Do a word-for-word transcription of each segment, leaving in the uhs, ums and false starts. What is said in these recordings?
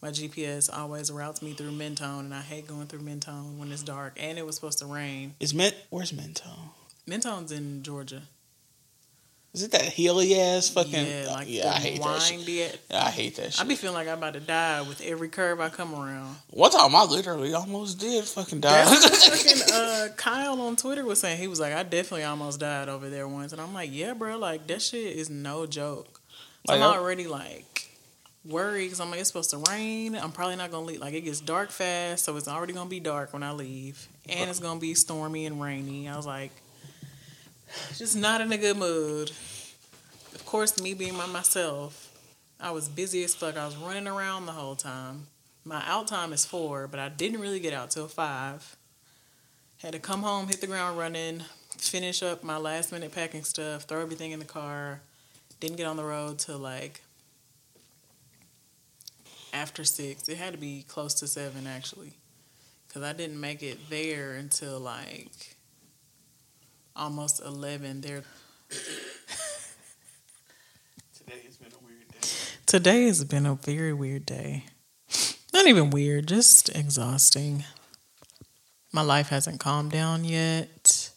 My G P S always routes me through Mentone, and I hate going through Mentone when it's dark. And it was supposed to rain. Is Ment? Where's Mentone? Mentone's in Georgia. Is it that hilly ass fucking? Yeah, like yeah, I hate that shit. I hate that shit. I be feeling like I'm about to die with every curve I come around. One time I literally almost did fucking die. Fucking uh, Kyle on Twitter was saying, he was like, I definitely almost died over there once, and I'm like, yeah, bro, like that shit is no joke. So like, I'm already like. Worried because I'm like, it's supposed to rain. I'm probably not gonna leave. Like, it gets dark fast, so it's already gonna be dark when I leave, and it's gonna be stormy and rainy. I was like, just not in a good mood. Of course, me being by myself, I was busy as fuck. I was running around the whole time. My out time is four, but I didn't really get out till five. Had to come home, hit the ground running, finish up my last minute packing stuff, throw everything in the car. Didn't get on the road till like. After six. It had to be close to seven, actually. Because I didn't make it there until, like, almost eleven. There. Today has been a weird day. Today has been a very weird day. Not even weird, just exhausting. My life hasn't calmed down yet.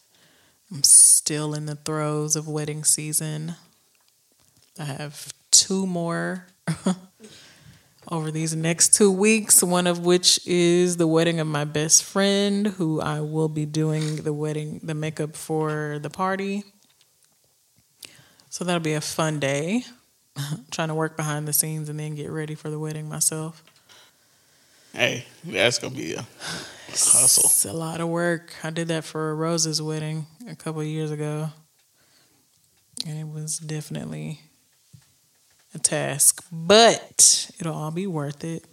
I'm still in the throes of wedding season. I have two more... over these next two weeks, one of which is the wedding of my best friend, who I will be doing the wedding, the makeup for the party. So that'll be a fun day. Trying to work behind the scenes and then get ready for the wedding myself. Hey, that's going to be a, a hustle. It's a lot of work. I did that for Rose's wedding a couple of years ago. And it was definitely... a task, but it'll all be worth it.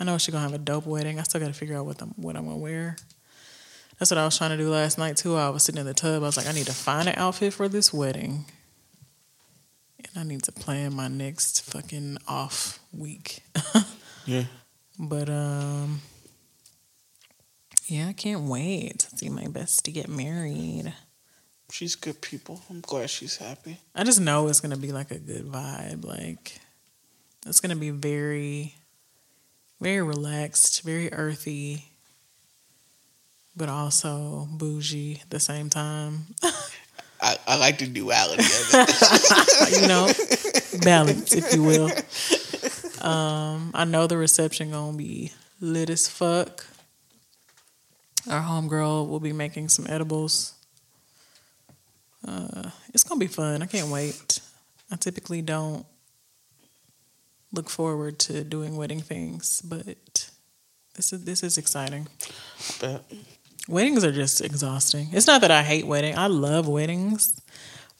I know she's gonna have a dope wedding. I still gotta figure out what I'm what I'm gonna wear. That's what I was trying to do last night too. I was sitting in the tub. I was like, I need to find an outfit for this wedding, and I need to plan my next fucking off week. Yeah. But um, yeah, I can't wait to see my bestie get married. She's good people. I'm glad she's happy. I just know it's going to be like a good vibe. Like, it's going to be very, very relaxed, very earthy, but also bougie at the same time. I, I like the duality of it. You know, balance, if you will. Um, I know the reception going to be lit as fuck. Our homegirl will be making some edibles. Uh, it's gonna be fun. I can't wait. I typically don't look forward to doing wedding things, but this is this is exciting. I bet. Weddings are just exhausting. It's not that I hate weddings. I love weddings,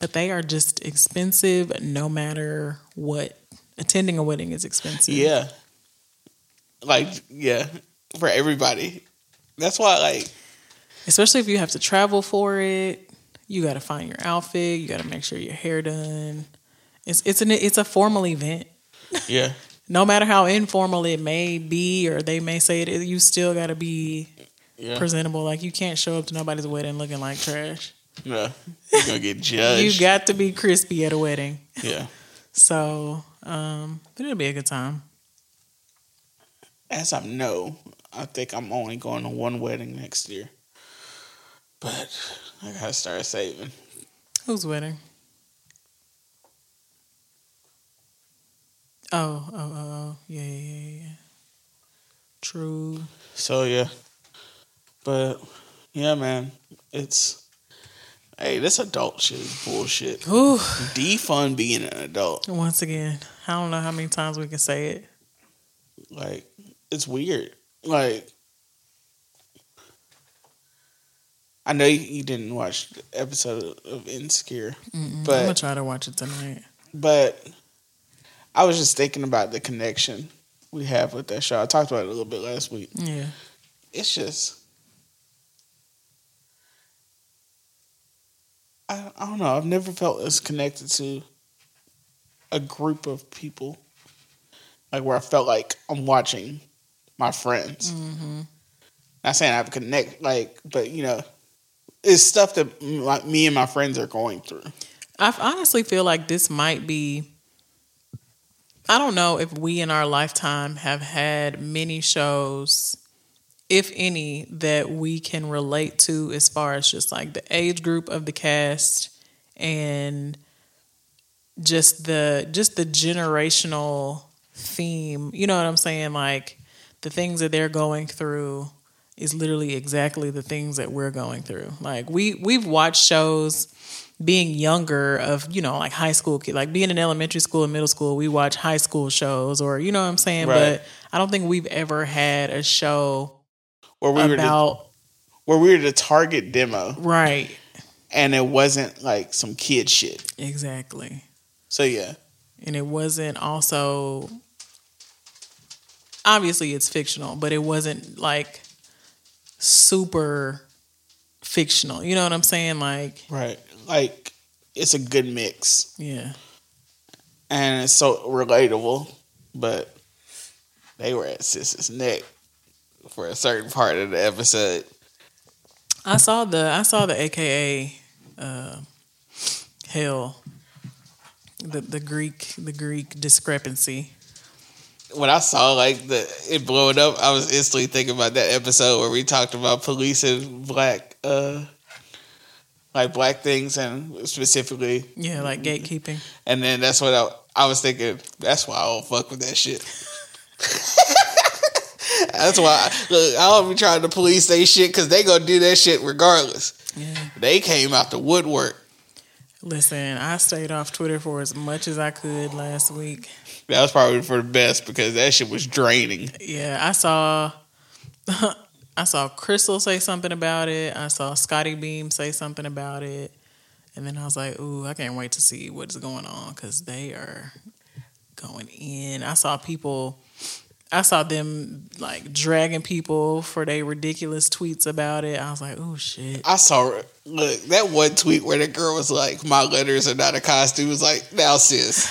but they are just expensive. No matter what, attending a wedding is expensive. Yeah, like yeah, for everybody. That's why, like, especially if you have to travel for it. You got to find your outfit. You got to make sure your hair done. It's it's an it's a formal event. Yeah. No matter how informal it may be, or they may say it, you still got to be yeah. presentable. Like, you can't show up to nobody's wedding looking like trash. No, you're gonna get judged. You got to be crispy at a wedding. Yeah. So, um, but it'll be a good time. As I know, I think I'm only going to one wedding next year. But I gotta start saving. Who's wedding? Oh, oh, oh, yeah, yeah, yeah. True. So yeah, but yeah, man, it's hey, this adult shit is bullshit. Ooh. Defund being an adult. Once again, I don't know how many times we can say it. Like, it's weird. Like. I know you didn't watch the episode of Insecure. Mm-mm, but I'm going to try to watch it tonight. But I was just thinking about the connection we have with that show. I talked about it a little bit last week. Yeah. It's just... I, I don't know. I've never felt as connected to a group of people. Like, where I felt like I'm watching my friends. Mm-hmm. Not saying I have a connect, like, but, you know, it's stuff that like me and my friends are going through. I honestly feel like this might be... I don't know if we in our lifetime have had many shows, if any, that we can relate to as far as just like the age group of the cast and just the just the generational theme. You know what I'm saying? Like the things that they're going through is literally exactly the things that we're going through. Like we we've watched shows being younger of, you know, like high school kids, like being in elementary school and middle school, we watch high school shows or, you know what I'm saying? Right. But I don't think we've ever had a show where we about... Were the, where we were the target demo. Right. And it wasn't like some kid shit. Exactly. So, yeah. And it wasn't also... Obviously, it's fictional, but it wasn't like super fictional. You know what I'm saying? Like... Right. Like, it's a good mix. Yeah. And it's so relatable, but they were at Sis's neck for a certain part of the episode. I saw the I saw the A K A uh, Hill, the the Greek the Greek discrepancy. When I saw like the it blowing up, I was instantly thinking about that episode where we talked about policing black uh Like black things and specifically... Yeah, like gatekeeping. And then that's what I, I was thinking, that's why I don't fuck with that shit. That's why... I, look, I don't be trying to police they shit because they gonna do that shit regardless. Yeah. They came out the woodwork. Listen, I stayed off Twitter for as much as I could last week. That was probably for the best because that shit was draining. Yeah, I saw... I saw Crystal say something about it. I saw Scotty Beam say something about it. And then I was like, ooh, I can't wait to see what's going on because they are going in. I saw people, I saw them like dragging people for their ridiculous tweets about it. I was like, ooh, shit. I saw, look, that one tweet where the girl was like, my letters are not a costume. It was like, now sis.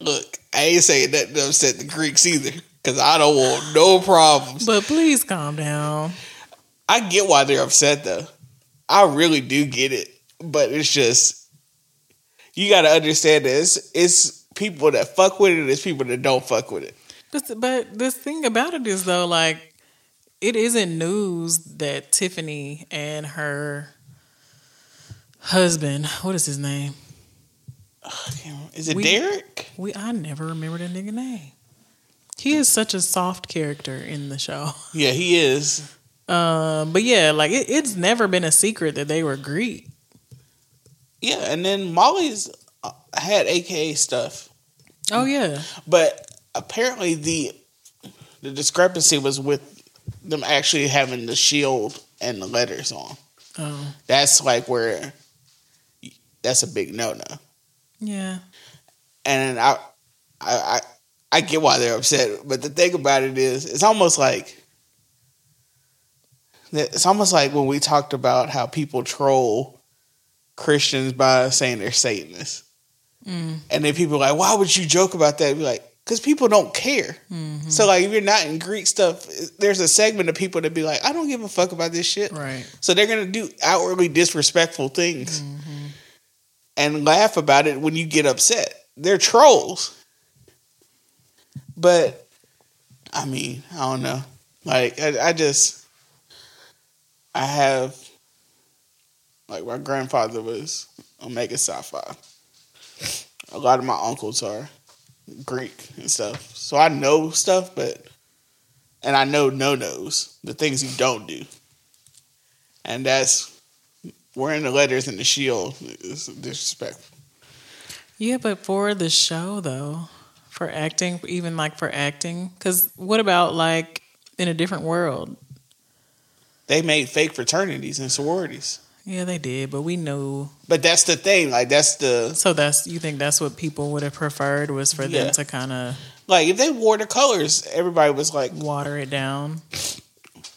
Look, I ain't saying nothing to upset the Greeks either. Because I don't want no problems. But please calm down. I get why they're upset, though. I really do get it. But it's just, you got to understand that it's, it's people that fuck with it, it's people that don't fuck with it. But, but the thing about it is, though, like, it isn't news that Tiffany and her husband, what is his name? Is it we, Derek? We I never remember that nigga name. He is such a soft character in the show. Yeah, he is. Uh, but yeah, like it, it's never been a secret that they were Greek. Yeah, and then Molly's had A K A stuff. Oh yeah, but apparently the the discrepancy was with them actually having the shield and the letters on. Oh, that's like where that's a big no no. Yeah, and I I. I I get why they're upset, but the thing about it is, it's almost like it's almost like when we talked about how people troll Christians by saying they're Satanists, mm. and then people are like, "Why would you joke about that?" Be like, "Because people don't care." Mm-hmm. So, like, if you're not in Greek stuff, there's a segment of people that be like, "I don't give a fuck about this shit," right? So they're gonna do outwardly disrespectful things mm-hmm. and laugh about it when you get upset. They're trolls. But, I mean, I don't know. Like, I, I just, I have, like, my grandfather was Omega Psi Phi. A lot of my uncles are Greek and stuff. So I know stuff, but, and I know no-nos, the things you don't do. And that's, wearing the letters and the shield is disrespectful. Yeah, but for the show, though. For acting, even like for acting. Because what about like in a different world? They made fake fraternities and sororities. Yeah, they did, but we knew. But that's the thing, like that's the. So that's you think that's what people would have preferred was for yeah. them to kind of like if they wore the colors, everybody was like water it down.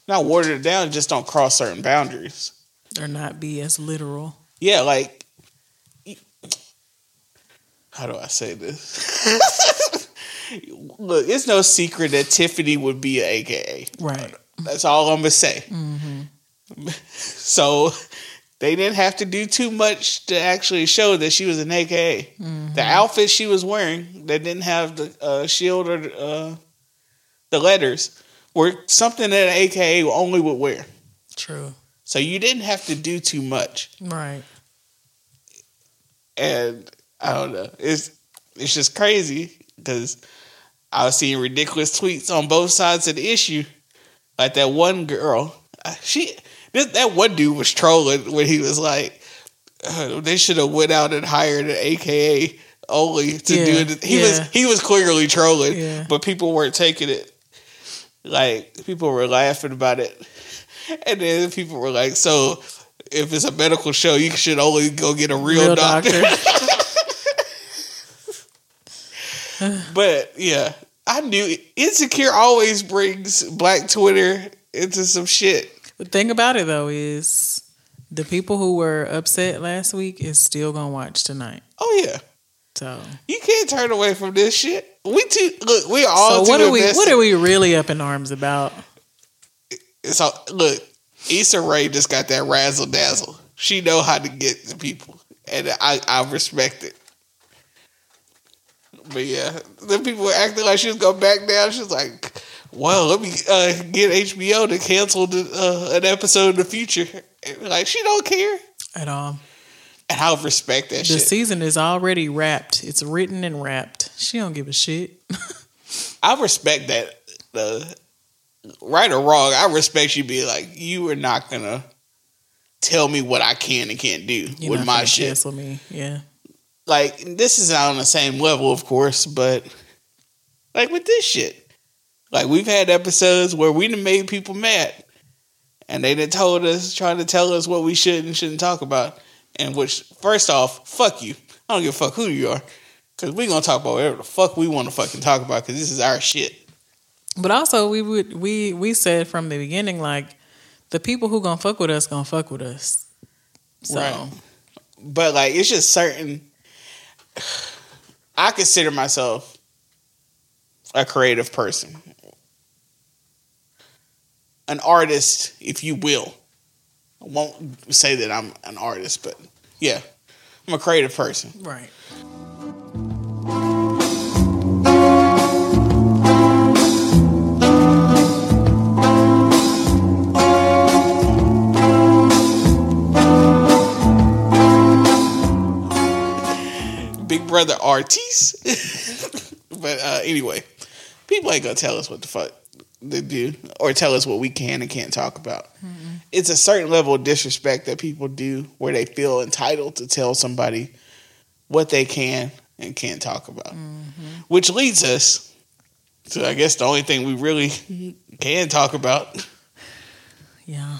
Not water it down, just don't cross certain boundaries or not be as literal. Yeah, like how do I say this? Look, it's no secret that Tiffany would be an A K A. Right. That's all I'm gonna say. Mm-hmm. So they didn't have to do too much to actually show that she was an A K A. Mm-hmm. The outfit she was wearing that didn't have the uh, shield or uh, the letters were something that an A K A only would wear. True. So you didn't have to do too much. Right. And I don't know. It's it's just crazy because I was seeing ridiculous tweets on both sides of the issue. Like that one girl, she this, that one dude was trolling when he was like, oh, "They should have went out and hired an A K A only to yeah, do it." He yeah. was he was clearly trolling, yeah. but people weren't taking it. Like people were laughing about it, and then people were like, "So if it's a medical show, you should only go get a real, real doctor." doctor. But yeah. I knew Insecure always brings Black Twitter into some shit. The thing about it, though, is the people who were upset last week is still going to watch tonight. Oh, yeah. So you can't turn away from this shit. We too, look, we all so what are we what are we really up in arms about? So, look, Issa Rae just got that razzle dazzle. She know how to get the people, and I, I respect it. But yeah, the people were acting like she was going to back down. She was like, well, let me uh, get H B O to cancel the, uh, an episode in the future. And like, she don't care. At all. And I'll respect that the shit. The season is already wrapped. It's written and wrapped. She don't give a shit. I respect that. Uh, right or wrong, I respect you being like, you are not going to tell me what I can and can't do You're with my shit. Cancel me, yeah. Like, this is not on the same level, of course, but, like, with this shit. Like, we've had episodes where we done made people mad, and they done told us, trying to tell us what we should and shouldn't talk about, and which, first off, fuck you. I don't give a fuck who you are, because we gonna talk about whatever the fuck we want to fucking talk about, because this is our shit. But also, we would we we said from the beginning, like, the people who gonna fuck with us gonna fuck with us. So. Right. But, like, it's just certain... I consider myself a creative person, an artist, if you will. I won't say that I'm an artist, but yeah, I'm a creative person. Right. Brother artists. But uh, anyway, people ain't gonna tell us what the fuck they do or tell us what we can and can't talk about. Mm-hmm. It's a certain level of disrespect that people do where they feel entitled to tell somebody what they can and can't talk about. Mm-hmm. Which leads us to, I guess, the only thing we really can talk about. Yeah.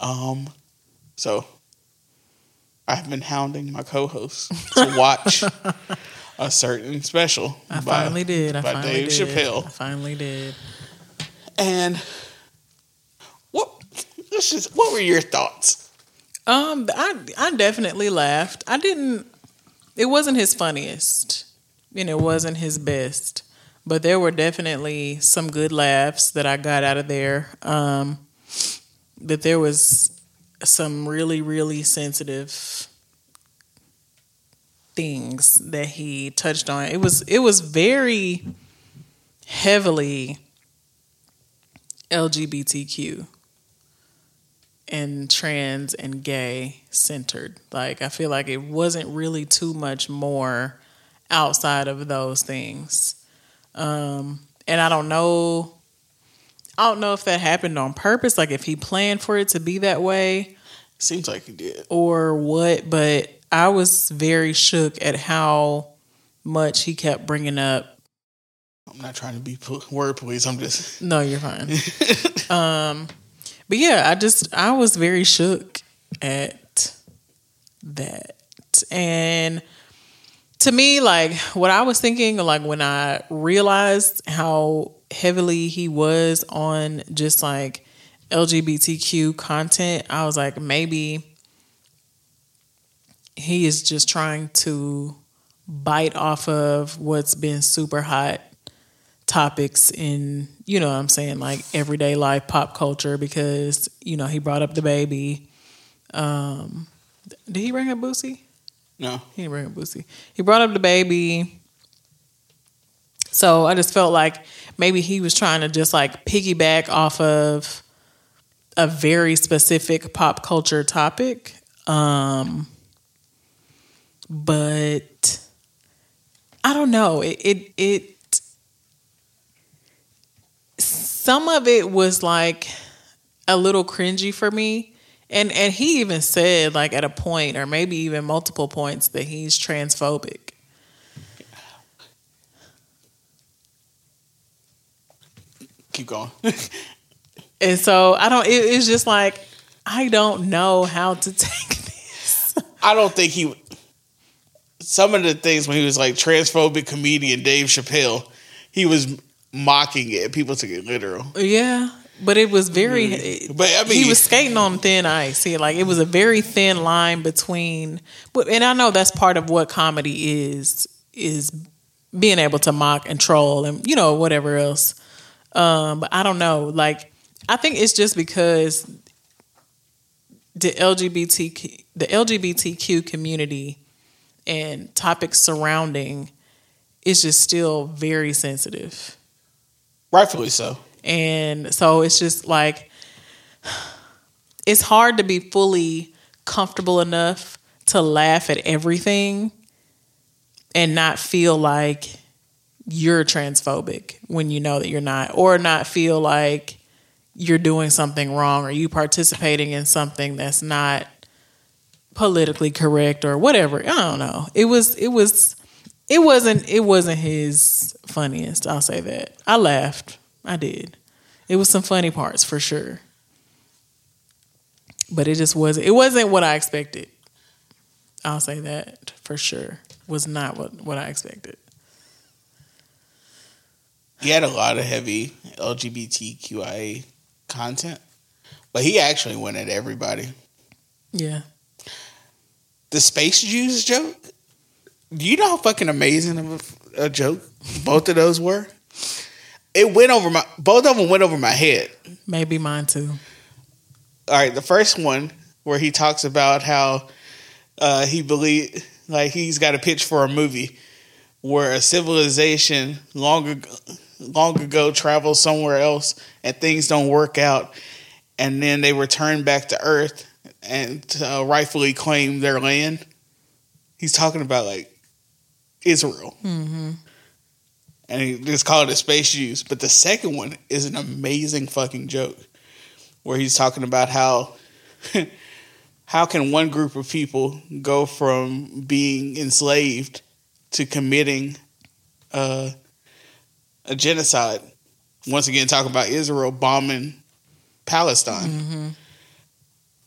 Um, so I've been hounding my co-host to watch a certain special. I by, finally did. I by finally Dave did. Chappelle. I finally did. And what? This is what were your thoughts? Um, I I definitely laughed. I didn't. It wasn't his funniest, and it wasn't his best, but there were definitely some good laughs that I got out of there. Um, that there was. Some really, really sensitive things that he touched on. It was it was very heavily L G B T Q and trans and gay centered. Like, I feel like it wasn't really too much more outside of those things. Um, and I don't know. I don't know if that happened on purpose, like if he planned for it to be that way. Seems like he did. Or what, but I was very shook at how much he kept bringing up. I'm not trying to be word police. I'm just... No, you're fine. um, but yeah, I just, I was very shook at that. And to me, like, what I was thinking, like, when I realized how heavily he was on just, like, L G B T Q content, I was like, maybe he is just trying to bite off of what's been super hot topics in, you know what I'm saying, like, everyday life, pop culture, because, you know, he brought up the baby. Um, did he bring up Boosie? No. He didn't bring up Boosie. He brought up the baby. So I just felt like maybe he was trying to just, like, piggyback off of a very specific pop culture topic. Um, but I don't know. It, it, it, some of it was, like, a little cringy for me. And and he even said, like, at a point, or maybe even multiple points, that he's transphobic. Keep going. And so I don't. It, it's just like I don't know how to take this. I don't think he. Some of the things when he was like transphobic comedian Dave Chappelle, he was mocking it. People took it literal. Yeah. But it was very. But I mean, he was skating on thin ice. He like it was a very thin line between. But and I know that's part of what comedy is is being able to mock and troll and you know whatever else. Um, but I don't know. Like I think it's just because the L G B T Q the L G B T Q community and topics surrounding is just still very sensitive. Rightfully so. And so it's just like, it's hard to be fully comfortable enough to laugh at everything and not feel like you're transphobic when you know that you're not, or not feel like you're doing something wrong or you participating in something that's not politically correct or whatever. I don't know. It was, it was, it wasn't, it wasn't his funniest. I'll say that. I laughed. I did. It was some funny parts for sure. But it just wasn't, it wasn't what I expected. I'll say that for sure. Was not what, what I expected. He had a lot of heavy L G B T Q I A content, but he actually went at everybody. Yeah. The space Jews joke. Do you know how fucking amazing of a, a joke both of those were? It went over my... Both of them went over my head. Maybe mine too. All right, the first one where he talks about how uh, he believe... Like, he's got a pitch for a movie where a civilization long ago, long ago traveled somewhere else and things don't work out. And then they return back to Earth and uh, rightfully claim their land. He's talking about, like, Israel. Mm-hmm. And he just called it space Jews. But the second one is an amazing fucking joke where he's talking about how how can one group of people go from being enslaved to committing uh, a genocide. Once again, talking about Israel bombing Palestine. Mm-hmm.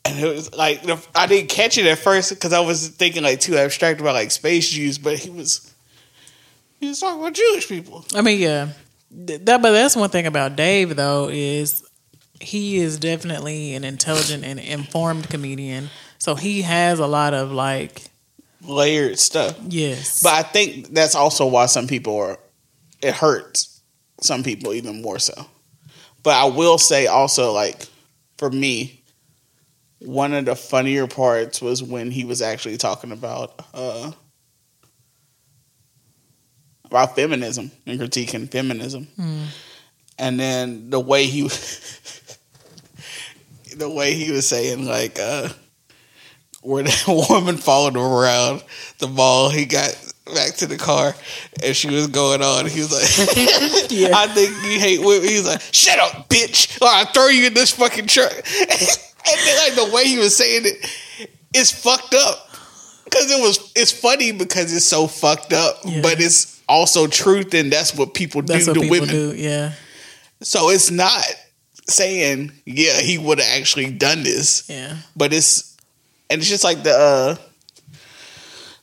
And it was like, I didn't catch it at first because I was thinking like too abstract about like space Jews, but he was... He's talking about Jewish people. I mean, yeah. That, but that's one thing about Dave, though, is he is definitely an intelligent and informed comedian. So he has a lot of, like... layered stuff. Yes. But I think that's also why some people are... It hurts some people even more so. But I will say also, like, for me, one of the funnier parts was when he was actually talking about... Uh, about feminism and critiquing feminism. Mm. And then the way he the way he was saying like uh, where that woman followed him around the mall, he got back to the car and she was going on. He was like yeah. I think you hate women. He was like, shut up, bitch, or I'll throw you in this fucking truck. And then like the way he was saying it, it's fucked up. Cause it was it's funny because it's so fucked up, yeah. But it's also truth, and that's what people that's do what to people women. Do, yeah. So it's not saying, yeah, he would have actually done this. Yeah. But it's And it's just like the uh,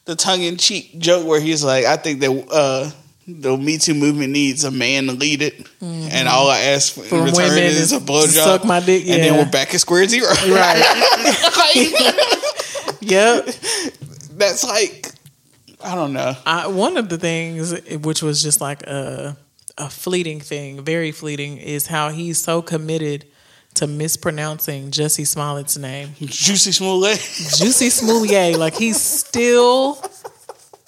the tongue in cheek joke where he's like, I think that uh, the Me Too movement needs a man to lead it, mm-hmm. and all I ask for, for in return is, is a blowjob. Suck my dick, yeah. And then we're back at square zero. Right. Like, yep. That's like, I don't know. I, one of the things, which was just like a, a fleeting thing, very fleeting, is how he's so committed to mispronouncing Jussie Smollett's name. Juicy Smollett. Juicy Smollett. Like, he still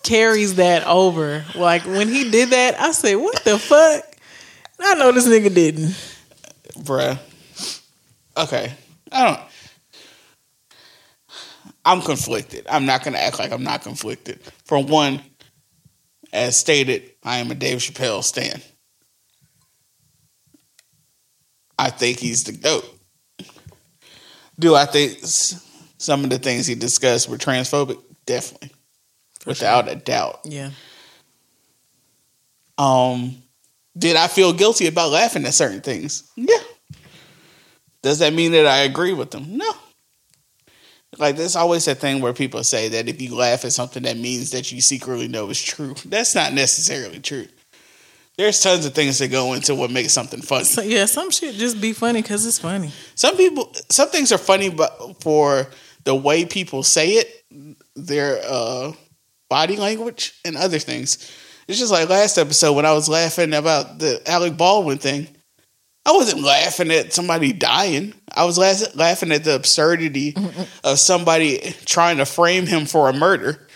carries that over. Like, when he did that, I said, what the fuck? I know this nigga didn't. Bruh. Okay. I don't... I'm conflicted. I'm not going to act like I'm not conflicted. For one, as stated, I am a Dave Chappelle stan. I think he's the GOAT. Do I think some of the things he discussed were transphobic? Definitely. For Without sure. a doubt. Yeah. Um, did I feel guilty about laughing at certain things? Yeah. Does that mean that I agree with them? No. Like, there's always that thing where people say that if you laugh at something, that means that you secretly know it's true. That's not necessarily true. There's tons of things that go into what makes something funny. So, yeah, some shit just be funny because it's funny. Some people, some things are funny, but for the way people say it, their uh, body language and other things. It's just like last episode when I was laughing about the Alec Baldwin thing. I wasn't laughing at somebody dying. I was laugh- laughing at the absurdity of somebody trying to frame him for a murder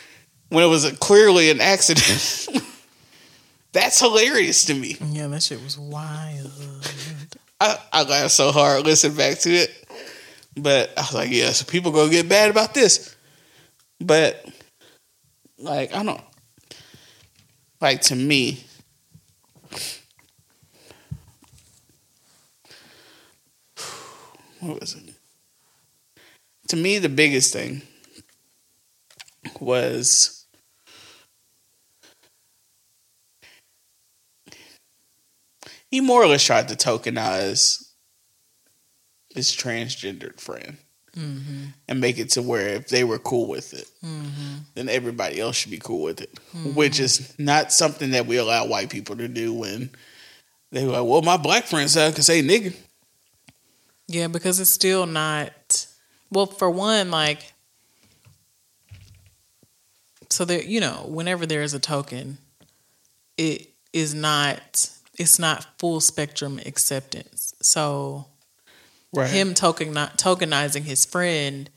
when it was a, clearly an accident. That's hilarious to me. Yeah, that shit was wild. I, I laughed so hard listening back to it. But I was like, yeah, so people gonna get mad about this. But, like, I don't... Like, to me... What was it? To me, the biggest thing was he more or less tried to tokenize his transgendered friend mm-hmm. and make it to where if they were cool with it, mm-hmm. then everybody else should be cool with it, mm-hmm. which is not something that we allow white people to do when they were like, well, my black friends have to say nigga. Yeah, because it's still not... Well, for one, like... So, there, you know, whenever there is a token, it is not... It's not full spectrum acceptance. So, right. him token, tokenizing his friend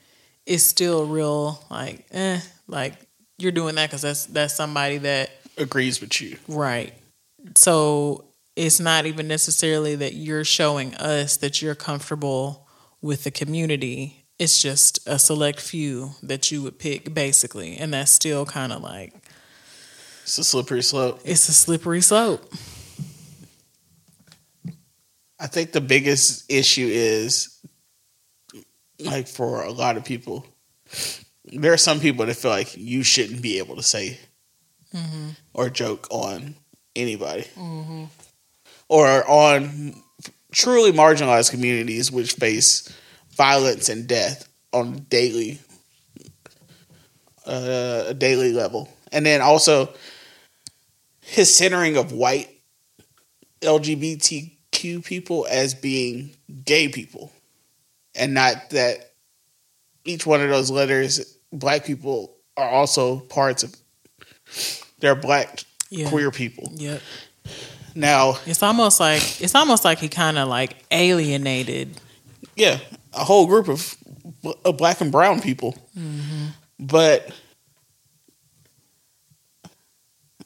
is still real, like, eh. Like, you're doing that because that's, that's somebody that... Agrees with you. Right. So... It's not even necessarily that you're showing us that you're comfortable with the community. It's just a select few that you would pick, basically. And that's still kind of like... It's a slippery slope. It's a slippery slope. I think the biggest issue is, like, for a lot of people, there are some people that feel like you shouldn't be able to say mm-hmm. or joke on anybody. Mm-hmm. Or on truly marginalized communities which face violence and death on a daily, uh, a daily level. And then also his centering of white L G B T Q people as being gay people. And not that each one of those letters, black people are also parts of, they're black yeah. queer people. Yep. Now it's almost like it's almost like he kind of like alienated, yeah, a whole group of, of black and brown people. Mm-hmm. But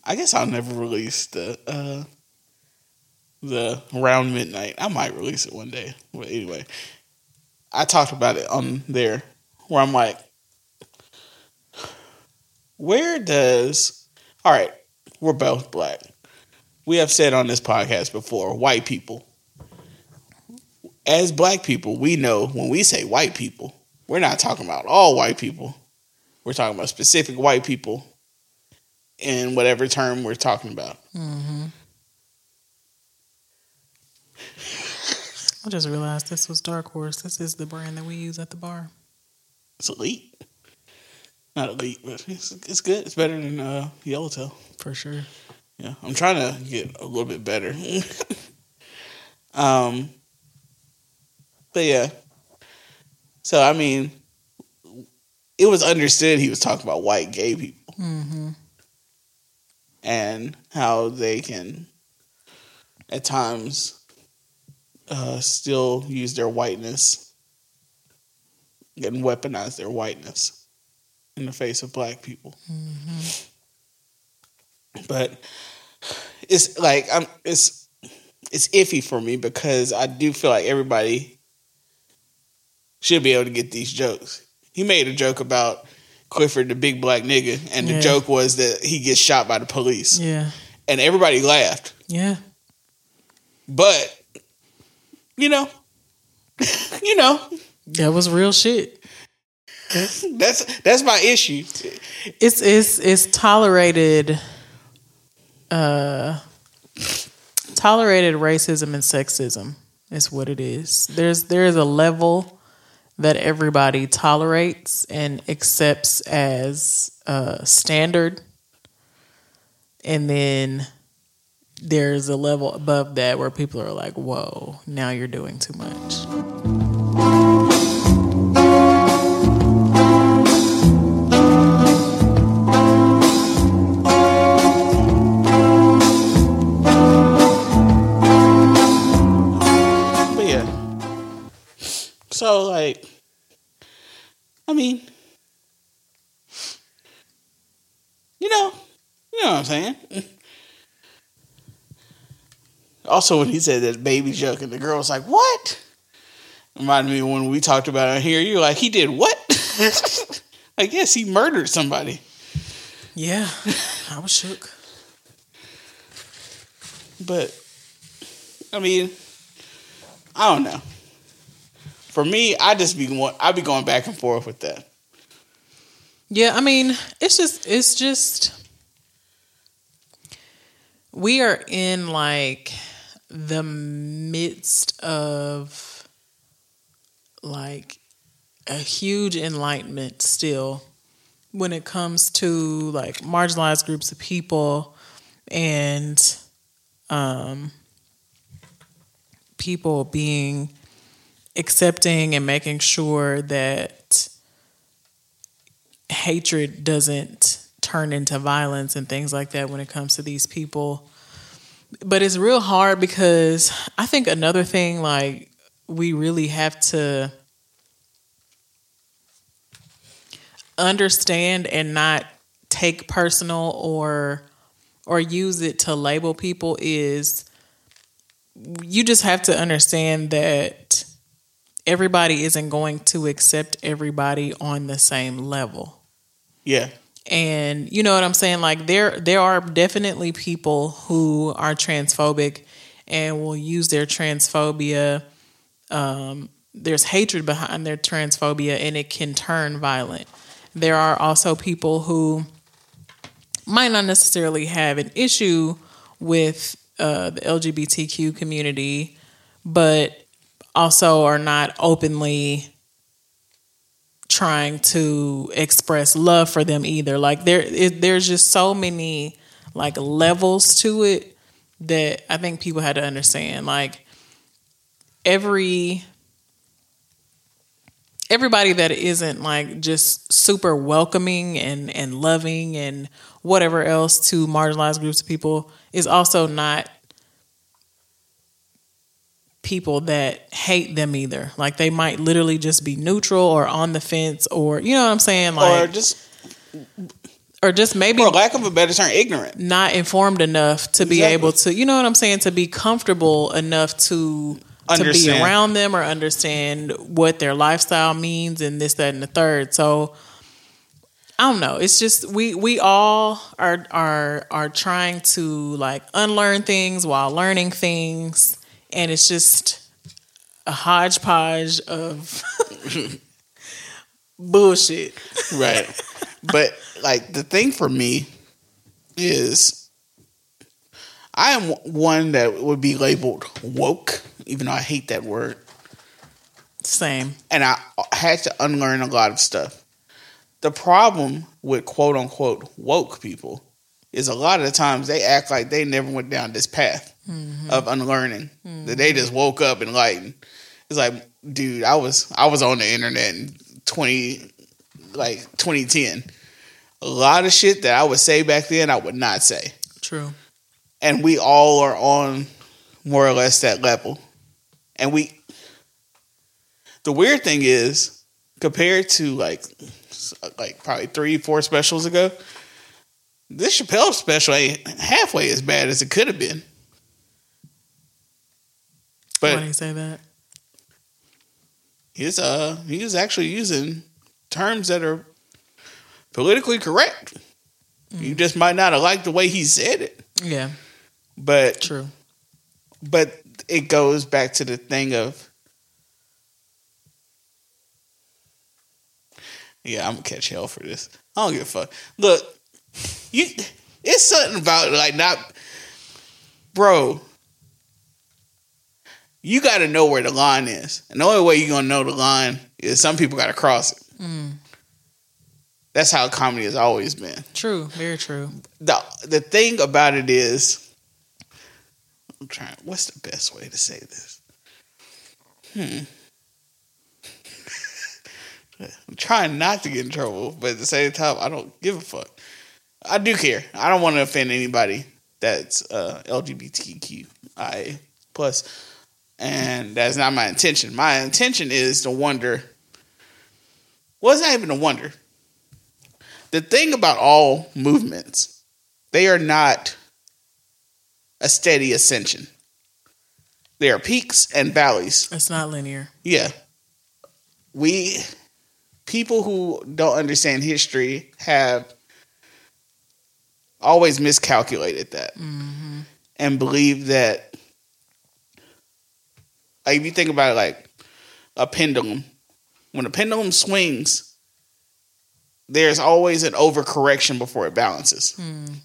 I guess I'll never release the uh, the Round Midnight. I might release it one day, but anyway, I talked about it on there where I'm like, where does all right? We're both black. We have said on this podcast before, white people, as black people, we know when we say white people, we're not talking about all white people. We're talking about specific white people in whatever term we're talking about. Mm-hmm. I just realized this was Dark Horse. This is the brand that we use at the bar. It's elite. Not elite, but it's, it's good. It's better than uh, Yellowtail. For sure. Yeah. I'm trying to get a little bit better. um, But yeah. So, I mean, it was understood he was talking about white gay people. Mm-hmm. And how they can, at times, uh, still use their whiteness and weaponize their whiteness in the face of black people. Mm-hmm. But it's like I'm. It's it's iffy for me because I do feel like everybody should be able to get these jokes. He made a joke about Clifford, the big black nigga, and the yeah. joke was that he gets shot by the police. Yeah, and everybody laughed. Yeah, but you know, you know, that was real shit. That's that's my issue. It's it's it's tolerated, uh, tolerated racism and sexism is what it is. There's there is a level that everybody tolerates and accepts as uh, standard. And then there's a level above that where people are like, whoa, now you're doing too much. But yeah. So like, I mean, you know, you know what I'm saying. Also, when he said that baby joke and the girl was like, what? Reminded me of when we talked about it here. You're like, he did what? I guess he murdered somebody. Yeah, I was shook. But, I mean, I don't know. For me, I just be going, I be going back and forth with that. Yeah, I mean, it's just, it's just, we are in like the midst of like a huge enlightenment still when it comes to like marginalized groups of people and um, people being accepting and making sure that hatred doesn't turn into violence and things like that when it comes to these people. But it's real hard because I think another thing, like, we really have to understand and not take personal or or use it to label people is you just have to understand that everybody isn't going to accept everybody on the same level. Yeah. And you know what I'm saying? Like there there are definitely people who are transphobic and will use their transphobia. Um, there's hatred behind their transphobia and it can turn violent. There are also people who might not necessarily have an issue with uh, the L G B T Q community, but also are not openly trying to express love for them either. Like there, it, there's just so many like levels to it that I think people had to understand. Like every everybody that isn't like just super welcoming and, and loving and whatever else to marginalized groups of people is also not people that hate them either. Like they might literally just be neutral or on the fence or, you know what I'm saying? Like, or just, or just maybe, for lack of a better term, ignorant, not informed enough to exactly. be able to, you know what I'm saying? To be comfortable enough to, to be around them or understand what their lifestyle means and this, that, and the third. So I don't know. It's just, we, we all are, are, are trying to like unlearn things while learning things. And it's just a hodgepodge of bullshit. Right. But, like, the thing for me is I am one that would be labeled woke, even though I hate that word. Same. And I had to unlearn a lot of stuff. The problem with quote unquote woke people is a lot of the times they act like they never went down this path mm-hmm. of unlearning. Mm-hmm. That they just woke up enlightened. It's like, dude, I was I was on the internet in twenty like twenty ten. A lot of shit that I would say back then I would not say. True. And we all are on more or less that level. And we the weird thing is, compared to like like probably three, four specials ago, this Chappelle special ain't halfway as bad as it could have been. But why do you say that? He's uh he was actually using terms that are politically correct. Mm. You just might not have liked the way he said it. Yeah. But true. But it goes back to the thing of yeah, I'm gonna catch hell for this. I don't give a fuck. Look, you it's something about like not bro. You gotta know where the line is. And the only way you're gonna know the line is some people gotta cross it. Mm. That's how comedy has always been. True, very true. The the thing about it is, I'm trying. What's the best way to say this? Hmm. I'm trying not to get in trouble, but at the same time, I don't give a fuck. I do care. I don't want to offend anybody that's uh, LGBTQIA plus, and that's not my intention. My intention is to wonder. Well, it's not even a wonder. The thing about all movements, they are not a steady ascension. There are peaks and valleys. It's not linear. Yeah. We, people who don't understand history have always miscalculated that mm-hmm. and believe that, like, if you think about it like a pendulum, when a pendulum swings, there's always an overcorrection before it balances. Mm.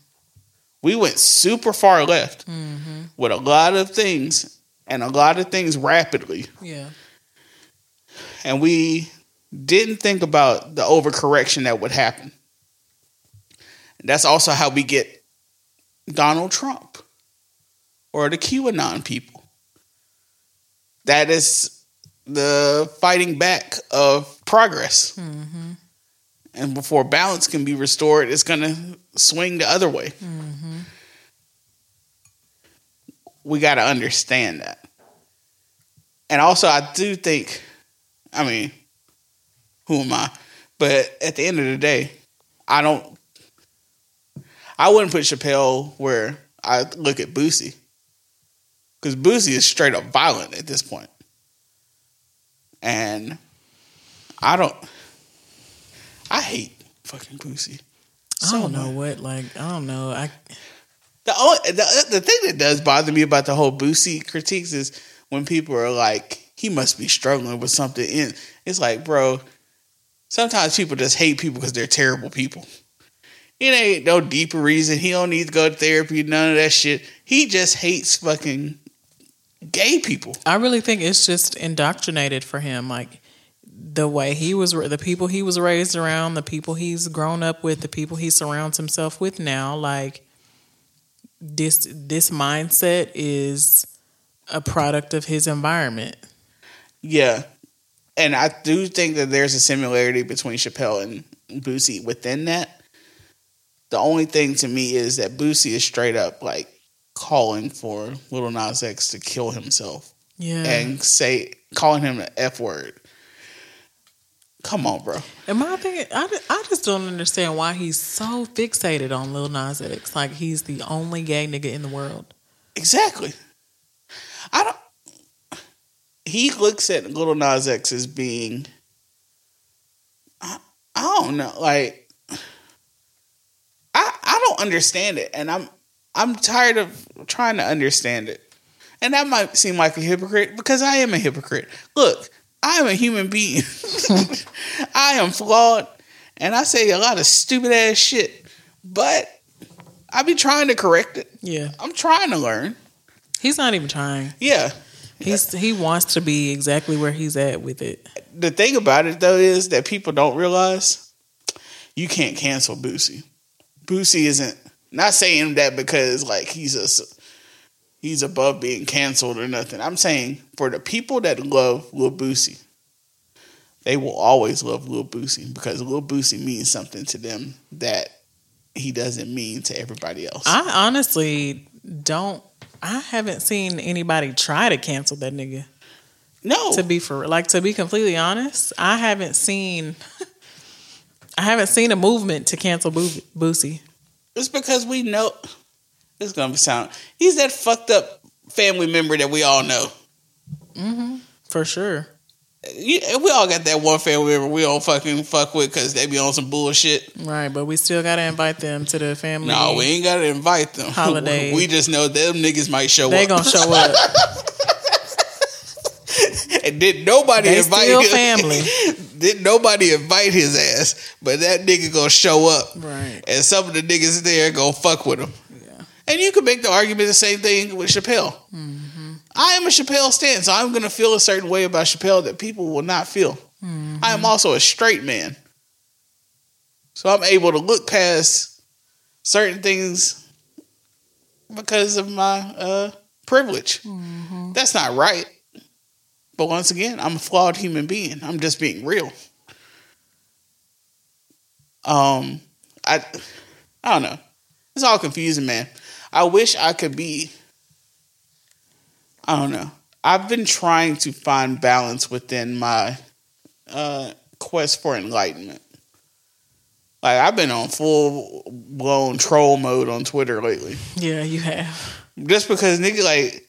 We went super far left mm-hmm. with a lot of things and a lot of things rapidly. Yeah. And we didn't think about the overcorrection that would happen. That's also how we get Donald Trump or the QAnon people. That is the fighting back of progress. Mm-hmm. And before balance can be restored, it's going to swing the other way. Mm-hmm. We got to understand that. And also, I do think, I mean, who am I? But at the end of the day, I don't, I wouldn't put Chappelle where I look at Boosie. Because Boosie is straight up violent at this point. And I don't. I hate fucking Boosie. So I don't know much. what, like, I don't know. I the, only, the the thing that does bother me about the whole Boosie critiques is when people are like, he must be struggling with something. In it's like, bro, sometimes people just hate people because they're terrible people. It ain't no deeper reason. He don't need to go to therapy, none of that shit. He just hates fucking gay people. I really think it's just indoctrinated for him, like. The way he was, the people he was raised around, the people he's grown up with, the people he surrounds himself with now, like this, this mindset is a product of his environment. Yeah. And I do think that there's a similarity between Chappelle and Boosie within that. The only thing to me is that Boosie is straight up like calling for Lil Nas X to kill himself. Yeah. And say, calling him an F word. Come on, bro. In my opinion, I, I just don't understand why he's so fixated on Lil Nas X. Like, he's the only gay nigga in the world. Exactly. I don't... He looks at Lil Nas X as being... I, I don't know. Like, I I don't understand it. And I'm I'm tired of trying to understand it. And that might seem like a hypocrite, because I am a hypocrite. Look... I am a human being. I am flawed, and I say a lot of stupid ass shit. But I be trying to correct it. Yeah, I'm trying to learn. He's not even trying. Yeah, he's he wants to be exactly where he's at with it. The thing about it though is that people don't realize you can't cancel Boosie. Boosie isn't, not saying that because like he's a, he's above being canceled or nothing. I'm saying for the people that love Lil Boosie, they will always love Lil Boosie because Lil Boosie means something to them that he doesn't mean to everybody else. I honestly don't, I haven't seen anybody try to cancel that nigga. No. To be for like to be completely honest, I haven't seen I haven't seen a movement to cancel Bo- Boosie. It's because we know it's gonna sound he's that fucked up family member that we all know. Mm-hmm. For sure. Yeah, we all got that one family member we don't fucking fuck with because they be on some bullshit. Right, but we still gotta invite them to the family. No, we ain't gotta invite them. Holiday. We just know them niggas might show they up. They gonna show up. And did nobody they invite still his family? Did nobody invite his ass? But that nigga gonna show up, right? And some of the niggas there gonna fuck with him. Yeah. And you can make the argument the same thing with Chappelle. Mm-hmm. I am a Chappelle stan, so I'm gonna feel a certain way about Chappelle that people will not feel. Mm-hmm. I am also a straight man, so I'm able to look past certain things because of my uh, privilege. Mm-hmm. That's not right. But once again, I'm a flawed human being. I'm just being real. Um, I, I don't know. It's all confusing, man. I wish I could be. I don't know. I've been trying to find balance within my uh, quest for enlightenment. Like I've been on full blown troll mode on Twitter lately. Yeah, you have. Just because nigga, like,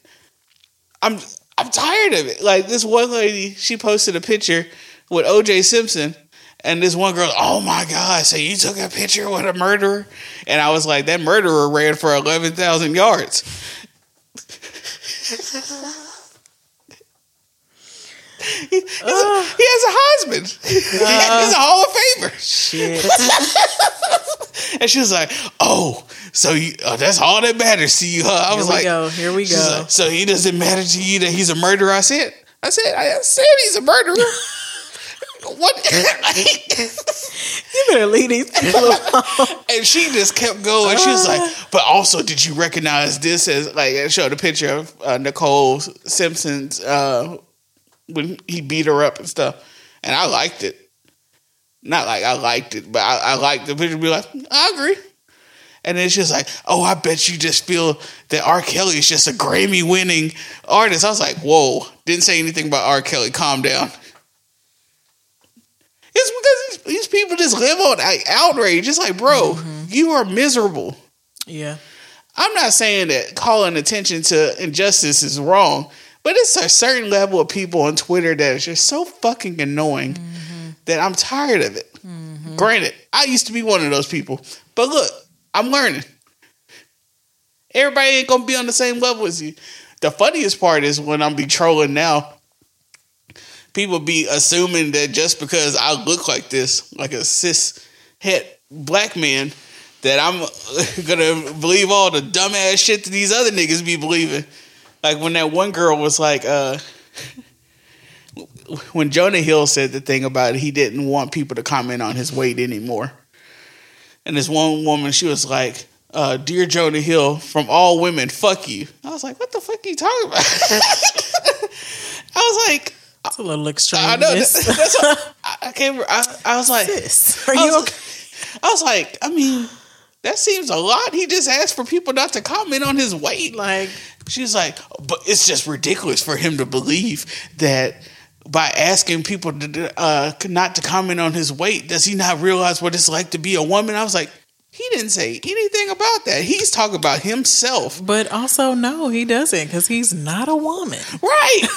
I'm. I'm tired of it. Like this one lady, she posted a picture with O J Simpson, and this one girl, oh my God, so you took a picture with a murderer? And I was like, that murderer ran for eleven thousand yards. he, he, has uh, a, he has a husband. Uh, He's a Hall of Famer. Shit. And she was like, oh, so you, oh, that's all that matters to you, huh? I was like, go, here we go. Like, so he doesn't matter to you that he's a murderer? I said, I said, I said he's a murderer. What? You better leave these people alone. And she just kept going. She was like, but also, did you recognize this as like? I showed a picture of uh, Nicole Simpson's uh, when he beat her up and stuff, and I liked it. Not like I liked it, but I, I liked the picture. Be like, I agree. And then she's like, oh, I bet you just feel that R. Kelly is just a Grammy winning artist. I was like, whoa, didn't say anything about R. Kelly. Calm down. It's because these people just live on like, outrage. It's like, bro, mm-hmm. you are miserable. Yeah. I'm not saying that calling attention to injustice is wrong, but it's a certain level of people on Twitter that is just so fucking annoying mm-hmm. that I'm tired of it. Mm-hmm. Granted, I used to be one of those people, but look, I'm learning. Everybody ain't gonna be on the same level as you. The funniest part is when I'm be trolling now, people be assuming that just because I look like this, like a cis het black man, that I'm gonna believe all the dumbass shit that these other niggas be believing. Like when that one girl was like, uh, when Jonah Hill said the thing about he didn't want people to comment on his weight anymore. And this one woman, she was like, uh, dear Jonah Hill, from all women, fuck you. I was like, what the fuck are you talking about? I was like... That's a little extreme. I know. That, that's what, I, can't, I, I was like... Sis, are you I was, okay? I was like, I mean, that seems a lot. He just asked for people not to comment on his weight. Like, she's like, but it's just ridiculous for him to believe that... By asking people to, uh, not to comment on his weight, does he not realize what it's like to be a woman? I was like, he didn't say anything about that. He's talking about himself. But also, no, he doesn't because he's not a woman. Right.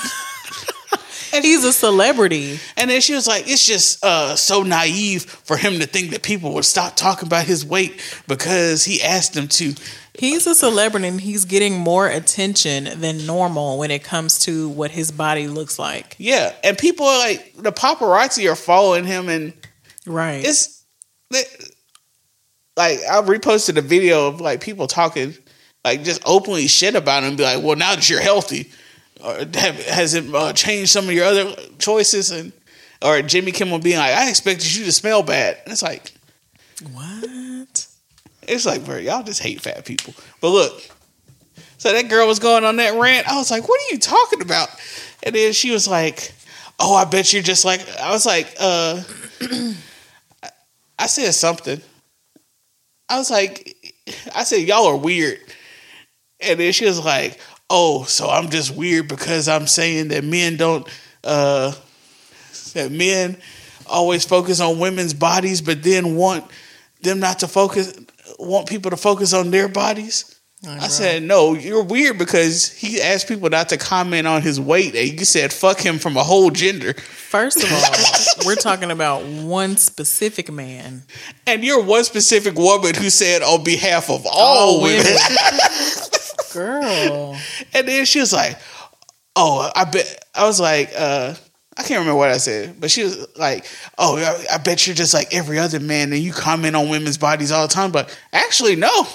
And he's a celebrity. And then she was like, it's just uh, so naive for him to think that people would stop talking about his weight because he asked them to. He's a celebrity and he's getting more attention than normal when it comes to what his body looks like. Yeah. And people are like, the paparazzi are following him and right. It's like, I reposted a video of like people talking, like just openly shit about him and be like, well, now that you're healthy, or has it uh, changed some of your other choices? And, or Jimmy Kimmel being like, I expected you to smell bad. And it's like, What? It's like, bro, y'all just hate fat people. But look, so that girl was going on that rant. I was like, what are you talking about? And then she was like, oh, I bet you're just like... I was like, uh... I said something. I was like... I said, y'all are weird. And then she was like, oh, so I'm just weird because I'm saying that men don't... Uh, that men always focus on women's bodies, but then want them not to focus... want people to focus on their bodies. Right, I bro. said, no, you're weird because he asked people not to comment on his weight and you said, fuck him from a whole gender. First of all, we're talking about one specific man. And you're one specific woman who said on behalf of all oh, women. Girl. And then she was like, oh, I bet. I was like, uh, I can't remember what I said, but she was like, oh, I, I bet you're just like every other man and you comment on women's bodies all the time. But actually, no.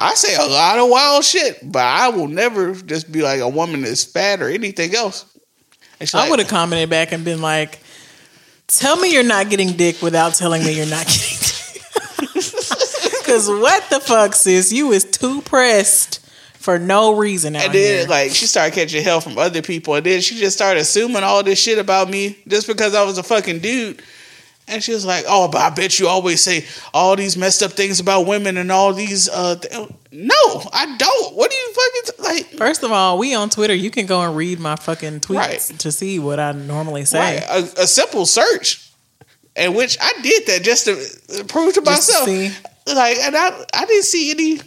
I say a lot of wild shit, but I will never just be like a woman that's fat or anything else. Like, I would have commented back and been like, tell me you're not getting dick without telling me you're not getting dick. Because what the fuck, sis? You is too pressed. For no reason. And then, here. like, she started catching hell from other people. And then she just started assuming all this shit about me just because I was a fucking dude. And she was like, oh, but I bet you always say all these messed up things about women and all these. Uh, th- no, I don't. What do you fucking t- like? First of all, we on Twitter. You can go and read my fucking tweets right. to see what I normally say. Right. A, a simple search. And which I did that just to prove to just myself. To like, and I, I didn't see any.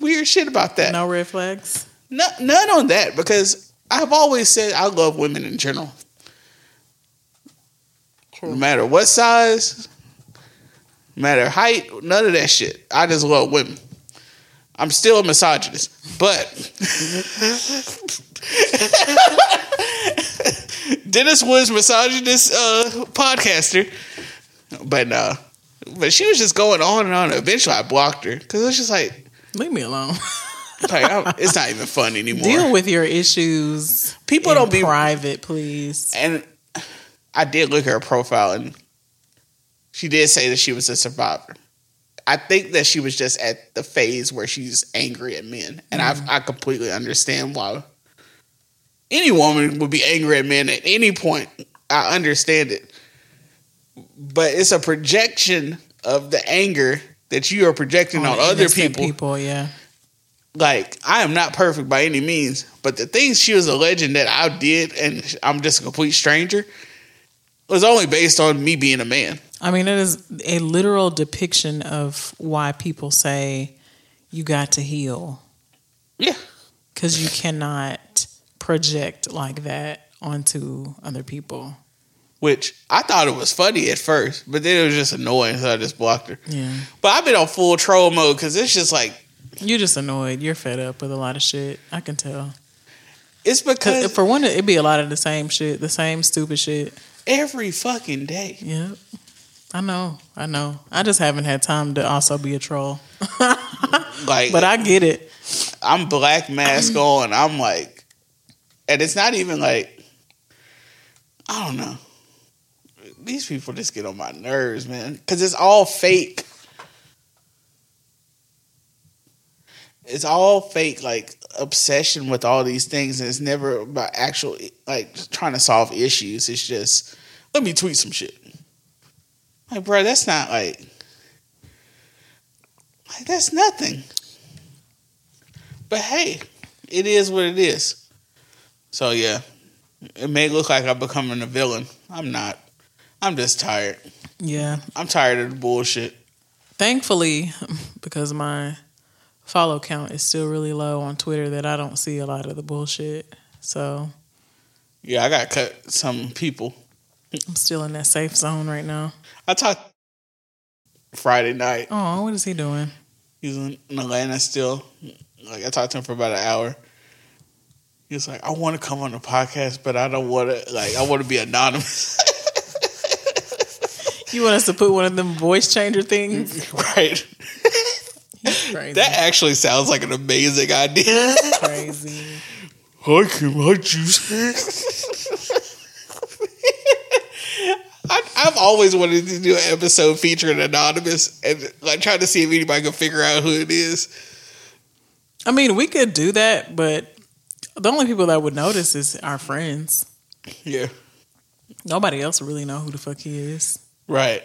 Weird shit about that. No red flags? No, none on that, because I've always said I love women in general. True. No matter what size, no matter height, none of that shit. I just love women. I'm still a misogynist, but Dennis Woods, misogynist uh, podcaster, but no. Uh, but she was just going on and on. Eventually, I blocked her because it was just like, leave me alone. Like, I'm, it's not even fun anymore. Deal with your issues. People don't be private, please. And I did look at her profile, and she did say that she was a survivor. I think that she was just at the phase where she's angry at men, and mm. I I completely understand why any woman would be angry at men at any point. I understand it, but it's a projection of the anger that you are projecting on, on other people. people. Yeah. Like, I am not perfect by any means, but the things she was alleging that I did, and I'm just a complete stranger, was only based on me being a man. I mean, it is a literal depiction of why people say you got to heal. Yeah. Because you cannot project like that onto other people. Which I thought it was funny at first, but then it was just annoying, so I just blocked her. Yeah. But I've been on full troll mode because it's just like... You're just annoyed. You're fed up with a lot of shit. I can tell. It's because... For one, it'd be a lot of the same shit, the same stupid shit. Every fucking day. Yep. I know. I know. I just haven't had time to also be a troll. Like, but I get it. I'm black mask on. I'm like... And it's not even like... I don't know. These people just get on my nerves, man. Because it's all fake. It's all fake, like, obsession with all these things. And it's never about actual, like, just trying to solve issues. It's just, let me tweet some shit. Like, bro, that's not, like, like, that's nothing. But, hey, it is what it is. So, yeah. It may look like I'm becoming a villain. I'm not. I'm just tired. Yeah. I'm tired of the bullshit. Thankfully, because my follow count is still really low on Twitter, that I don't see a lot of the bullshit. So. Yeah, I got to cut some people. I'm still in that safe zone right now. I talked Friday night. Oh, what is he doing? He's in Atlanta still. Like, I talked to him for about an hour. He was like, I want to come on the podcast, but I don't want to, like, I want to be anonymous. You want us to put one of them voice changer things? Right. He's crazy. That actually sounds like an amazing idea. He's crazy. I can like you. I, I I've always wanted to do an episode featuring Anonymous and like trying to see if anybody can figure out who it is. I mean, we could do that, but the only people that would notice is our friends. Yeah. Nobody else really know who the fuck he is. Right.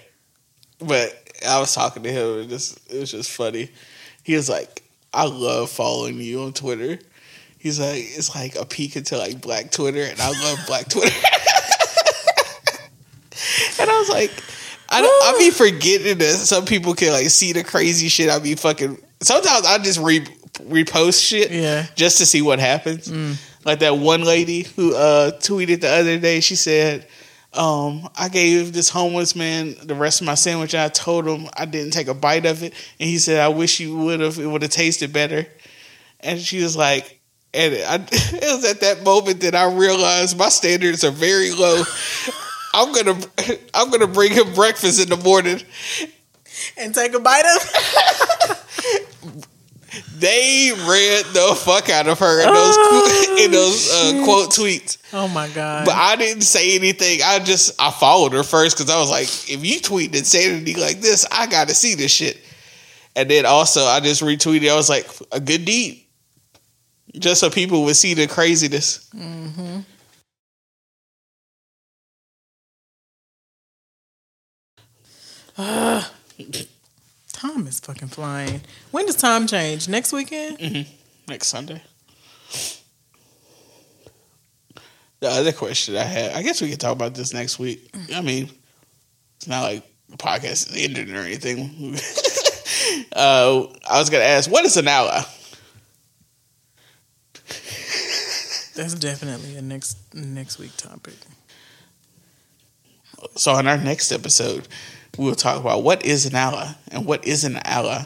But I was talking to him and just, it was just funny. He was like, I love following you on Twitter. He's like, it's like a peek into like Black Twitter, and I love Black Twitter. And I was like, I don't, I be forgetting that some people can like see the crazy shit. I be fucking, sometimes I just re, repost shit yeah. just to see what happens. Mm. Like that one lady who uh, tweeted the other day, she said, um, I gave this homeless man the rest of my sandwich, and I told him I didn't take a bite of it. And he said, I wish you would have, it would have tasted better. And she was like, and I, it was at that moment that I realized my standards are very low. I'm gonna, I'm gonna bring him breakfast in the morning and take a bite of. They read the fuck out of her in those oh, in those uh, quote tweets. Oh my god! But I didn't say anything. I just I followed her first because I was like, if you tweet insanity like this, I got to see this shit. And then also I just retweeted. I was like, a good deed. Just so people would see the craziness. Mm-hmm. Uh, time is fucking flying. When does time change? Next weekend? Mm-hmm. Next Sunday. The other question I had, I guess we could talk about this next week. I mean, it's not like the podcast is ended or anything. uh, I was going to ask, what is an ally? That's definitely a next next week topic. So on our next episode, we'll talk about what is an ally and what isn't an ally.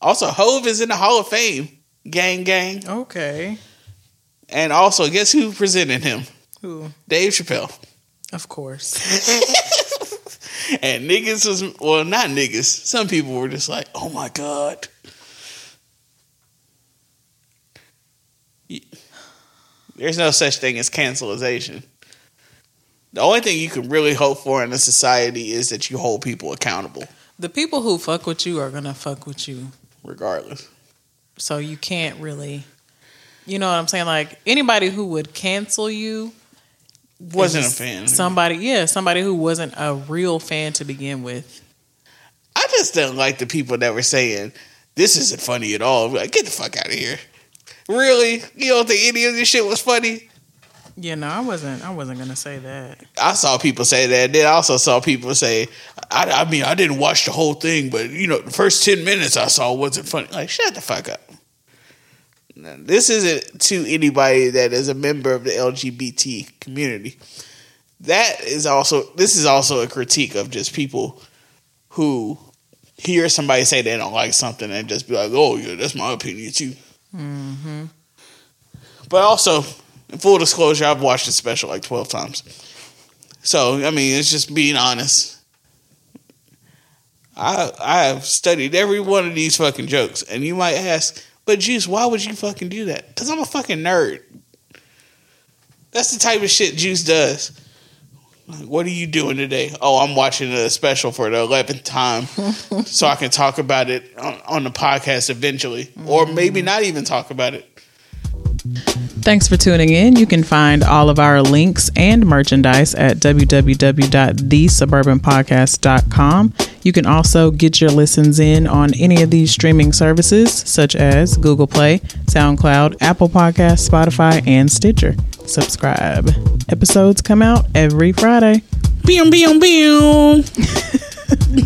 Also, Hov is in the Hall of Fame. Gang, gang. Okay. And also, guess who presented him? Who? Dave Chappelle. Of course. And niggas was, well, not niggas. Some people were just like, oh my God. There's no such thing as cancelization. The only thing you can really hope for in a society is that you hold people accountable. The people who fuck with you are going to fuck with you. Regardless. So you can't really, you know what I'm saying? Like anybody who would cancel you. Wasn't a fan. Somebody, yeah, somebody who wasn't a real fan to begin with. I just didn't like the people that were saying, this isn't funny at all. I'm like, get the fuck out of here. Really? You don't think any of this shit was funny? Yeah, no, I wasn't. I wasn't going to say that. I saw people say that. Then I also saw people say, I, I mean, I didn't watch the whole thing, but, you know, the first ten minutes I saw wasn't funny. Like, shut the fuck up. Now, this isn't to anybody that is a member of the L G B T community. That is also, this is also a critique of just people who hear somebody say they don't like something and just be like, oh, yeah, that's my opinion too. Mm-hmm. But also, in full disclosure, I've watched the special like twelve times. So, I mean, it's just being honest. I I have studied every one of these fucking jokes, and you might ask, but Juice, why would you fucking do that? Because I'm a fucking nerd. That's the type of shit Juice does. Like, what are you doing today? Oh, I'm watching a special for the eleventh time so I can talk about it on, on the podcast eventually. Mm-hmm. Or maybe not even talk about it. Thanks for tuning in. You can find all of our links and merchandise at w w w dot the suburban podcast dot com. You can also get your listens in on any of these streaming services, such as Google Play, SoundCloud, Apple Podcasts, Spotify, and Stitcher. Subscribe. Episodes come out every Friday. Boom, boom, boom.